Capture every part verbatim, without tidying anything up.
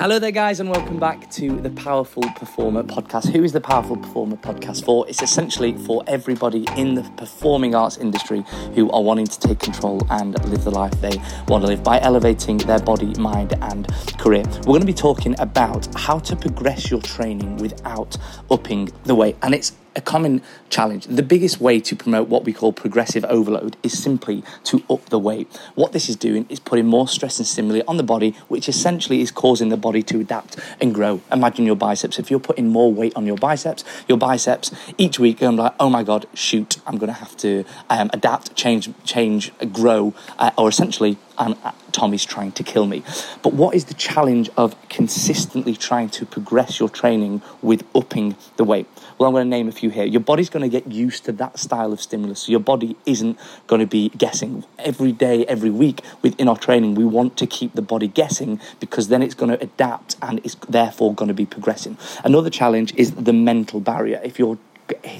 Hello there, guys, and welcome back to the Powerful Performer Podcast. Who is the Powerful Performer Podcast for? It's essentially for everybody in the performing arts industry who are wanting to take control and live the life they want to live by elevating their body, mind, and career. We're going to be talking about how to progress your training without upping the weight, and it's a common challenge. The biggest way to promote what we call progressive overload is simply to up the weight. What this is doing is putting more stress and stimuli on the body, which essentially is causing the body to adapt and grow. Imagine your biceps. If you're putting more weight on your biceps, your biceps each week are like, oh my God, shoot, I'm going to have to um, adapt, change, change, grow, uh, or essentially and Tommy's trying to kill me. But what is the challenge of consistently trying to progress your training with upping the weight? Well, I'm going to name a few here. Your body's going to get used to that style of stimulus. So your body isn't going to be guessing. Every day, every week within our training, we want to keep the body guessing because then it's going to adapt and it's therefore going to be progressing. Another challenge is the mental barrier. If you're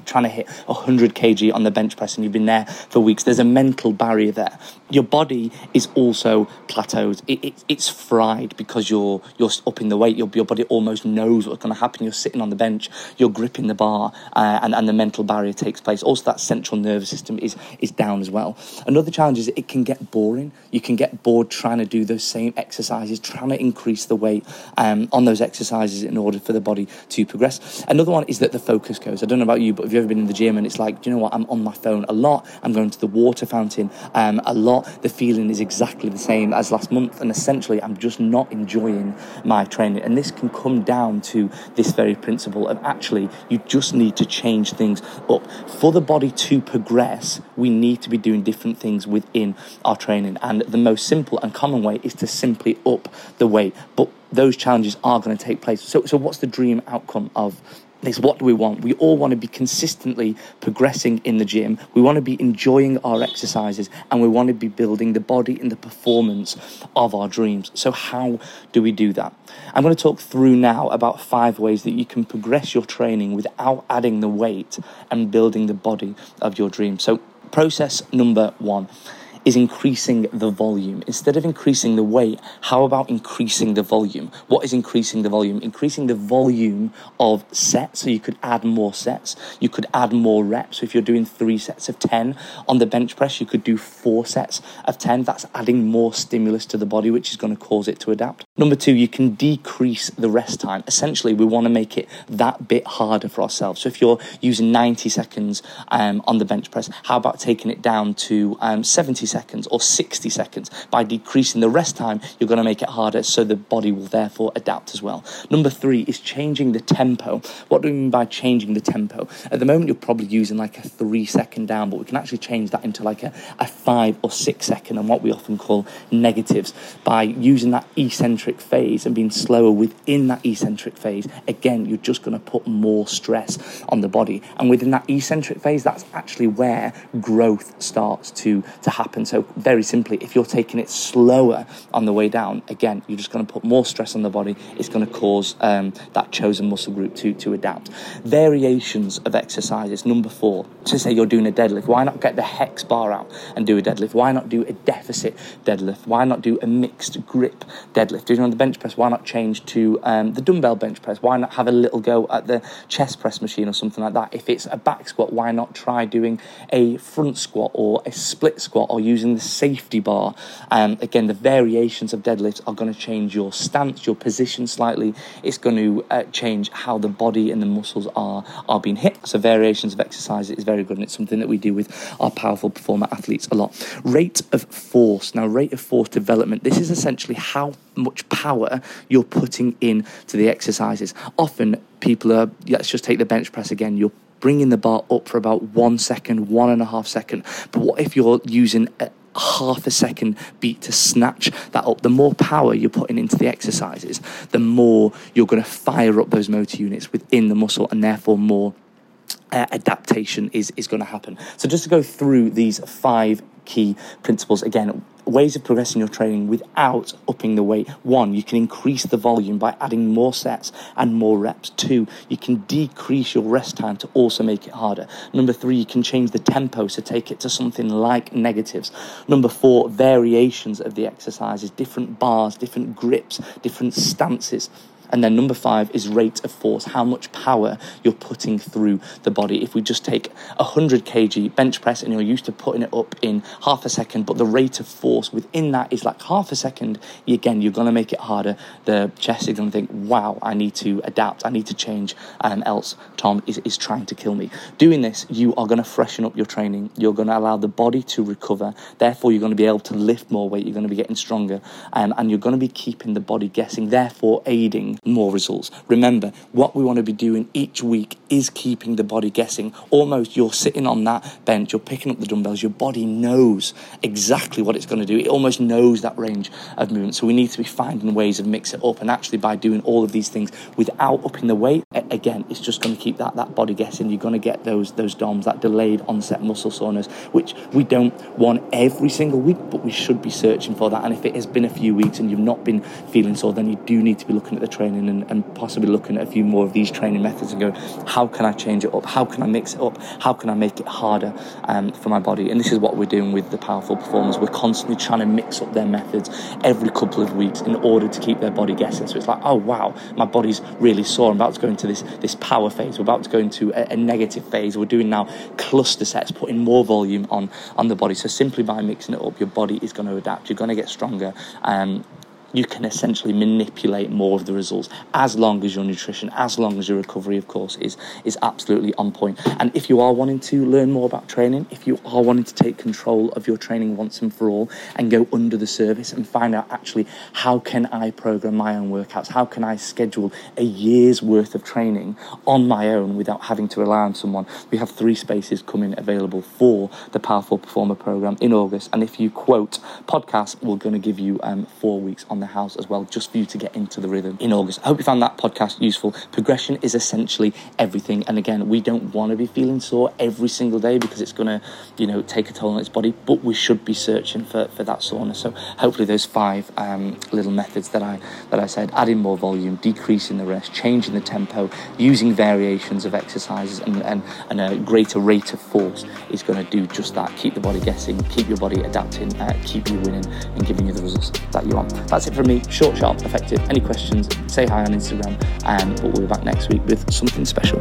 trying to hit one hundred kilograms on the bench press and you've been there for weeks, there's a mental barrier there. Your body is also plateaued. It, it, it's fried because you're you're upping the weight. Your, your body almost knows what's going to happen. You're sitting on the bench, you're gripping the bar, uh, and, and the mental barrier takes place. Also, that central nervous system is, is down as well. Another challenge is it can get boring. You can get bored trying to do those same exercises, trying to increase the weight um, on those exercises in order for the body to progress. Another one is that the focus goes. I don't know about you, but have you ever been in the gym and it's like, do you know what, I'm on my phone a lot, I'm going to the water fountain um, a lot, the feeling is exactly the same as last month, and essentially I'm just not enjoying my training. And this can come down to this very principle of actually you just need to change things up. For the body to progress, we need to be doing different things within our training, and the most simple and common way is to simply up the weight. But those challenges are going to take place. So, so what's the dream outcome of this? What do we want? We all want to be consistently progressing in the gym. We want to be enjoying our exercises, and we want to be building the body and the performance of our dreams. So how do we do that? I'm going to talk through now about five ways that you can progress your training without adding the weight and building the body of your dreams. So process number one is increasing the volume. Instead of increasing the weight, how about increasing the volume? What is increasing the volume? Increasing the volume of sets, so you could add more sets. You could add more reps. So if you're doing three sets of ten on the bench press, you could do four sets of ten. That's adding more stimulus to the body, which is going to cause it to adapt. Number two, you can decrease the rest time. Essentially, we want to make it that bit harder for ourselves. So if you're using ninety seconds um, on the bench press, how about taking it down to um, seventy seconds or sixty seconds? By decreasing the rest time, you're going to make it harder, so the body will therefore adapt as well. Number three is changing the tempo. What do we mean by changing the tempo? At the moment, you're probably using like a three second down, but we can actually change that into like a, a five or six second and what we often call negatives. By using that eccentric phase and being slower within that eccentric phase, again, you're just going to put more stress on the body. And within that eccentric phase, that's actually where growth starts to, to happen. So very simply, if you're taking it slower on the way down, again, you're just going to put more stress on the body. It's going to cause um, that chosen muscle group to, to adapt. Variations of exercises. Number four, to say you're doing a deadlift, why not get the hex bar out and do a deadlift? Why not do a deficit deadlift? Why not do a mixed grip deadlift? On the bench press, why not change to um, the dumbbell bench press? Why not have a little go at the chest press machine or something like that? If it's a back squat, why not try doing a front squat or a split squat or using the safety bar? Um, again, the variations of deadlifts are going to change your stance, your position slightly. It's going to uh, change how the body and the muscles are, are being hit. So variations of exercise is very good, and it's something that we do with our Powerful Performer athletes a lot. Rate of force. Now, rate of force development. This is essentially how much power you're putting in to the exercises. Often people are, let's just take the bench press again, you're bringing the bar up for about one second, one and a half second. But what if you're using a half a second beat to snatch that up? The more power you're putting into the exercises, the more you're going to fire up those motor units within the muscle, and therefore more Uh, adaptation is, is going to happen. So just to go through these five key principles. Again, ways of progressing your training without upping the weight. One, you can increase the volume by adding more sets and more reps. Two, you can decrease your rest time to also make it harder. Number three, you can change the tempo to take it to something like negatives. Number four, variations of the exercises, different bars, different grips, different stances. And then number five is rate of force, how much power you're putting through the body. If we just take one hundred kilograms bench press and you're used to putting it up in half a second, but the rate of force within that is like half a second, again, you're going to make it harder. The chest is going to think, wow, I need to adapt, I need to change, um, else Tom is, is trying to kill me. Doing this, you are going to freshen up your training. You're going to allow the body to recover. Therefore, you're going to be able to lift more weight. You're going to be getting stronger, um, and you're going to be keeping the body guessing, therefore aiding more results. Remember, what we want to be doing each week is keeping the body guessing. Almost you're sitting on that bench, you're picking up the dumbbells, your body knows exactly what it's going to do. It almost knows that range of movement. So we need to be finding ways of mix it up, and actually by doing all of these things without upping the weight, again, it's just going to keep that, that body guessing. You're going to get those those D O M S, that delayed onset muscle soreness, which we don't want every single week, but we should be searching for that. And if it has been a few weeks and you've not been feeling sore, then you do need to be looking at the training And, and possibly looking at a few more of these training methods and going, how can I change it up? How can I mix it up? How can I make it harder um, for my body? And this is what we're doing with the Powerful Performers. We're constantly trying to mix up their methods every couple of weeks in order to keep their body guessing. So it's like, oh wow, my body's really sore. I'm about to go into this, this power phase. We're about to go into a, a negative phase. We're doing now cluster sets, putting more volume on, on the body. So simply by mixing it up, your body is going to adapt. You're going to get stronger. Um, you can essentially manipulate more of the results, as long as your nutrition, as long as your recovery, of course, is is absolutely on point. And if you are wanting to learn more about training, if you are wanting to take control of your training once and for all and go under the surface and find out actually, how can I program my own workouts? How can I schedule a year's worth of training on my own without having to rely on someone? We have three spaces coming available for the Powerful Performer program in August. And if you quote podcast, we're going to give you um, four weeks on the house as well, just for you to get into the rhythm in August. I hope you found that podcast useful. Progression is essentially everything, and again, we don't want to be feeling sore every single day because it's going to, you know, take a toll on its body, but we should be searching for, for that soreness. So hopefully those five um, little methods that I that I said, adding more volume, decreasing the rest, changing the tempo, using variations of exercises and, and, and a greater rate of force is going to do just that. Keep the body guessing, keep your body adapting, uh, keep you winning and giving you the results that you want. That's it from me. Short, sharp, effective. Any questions, say hi on Instagram, um, but we'll be back next week with something special.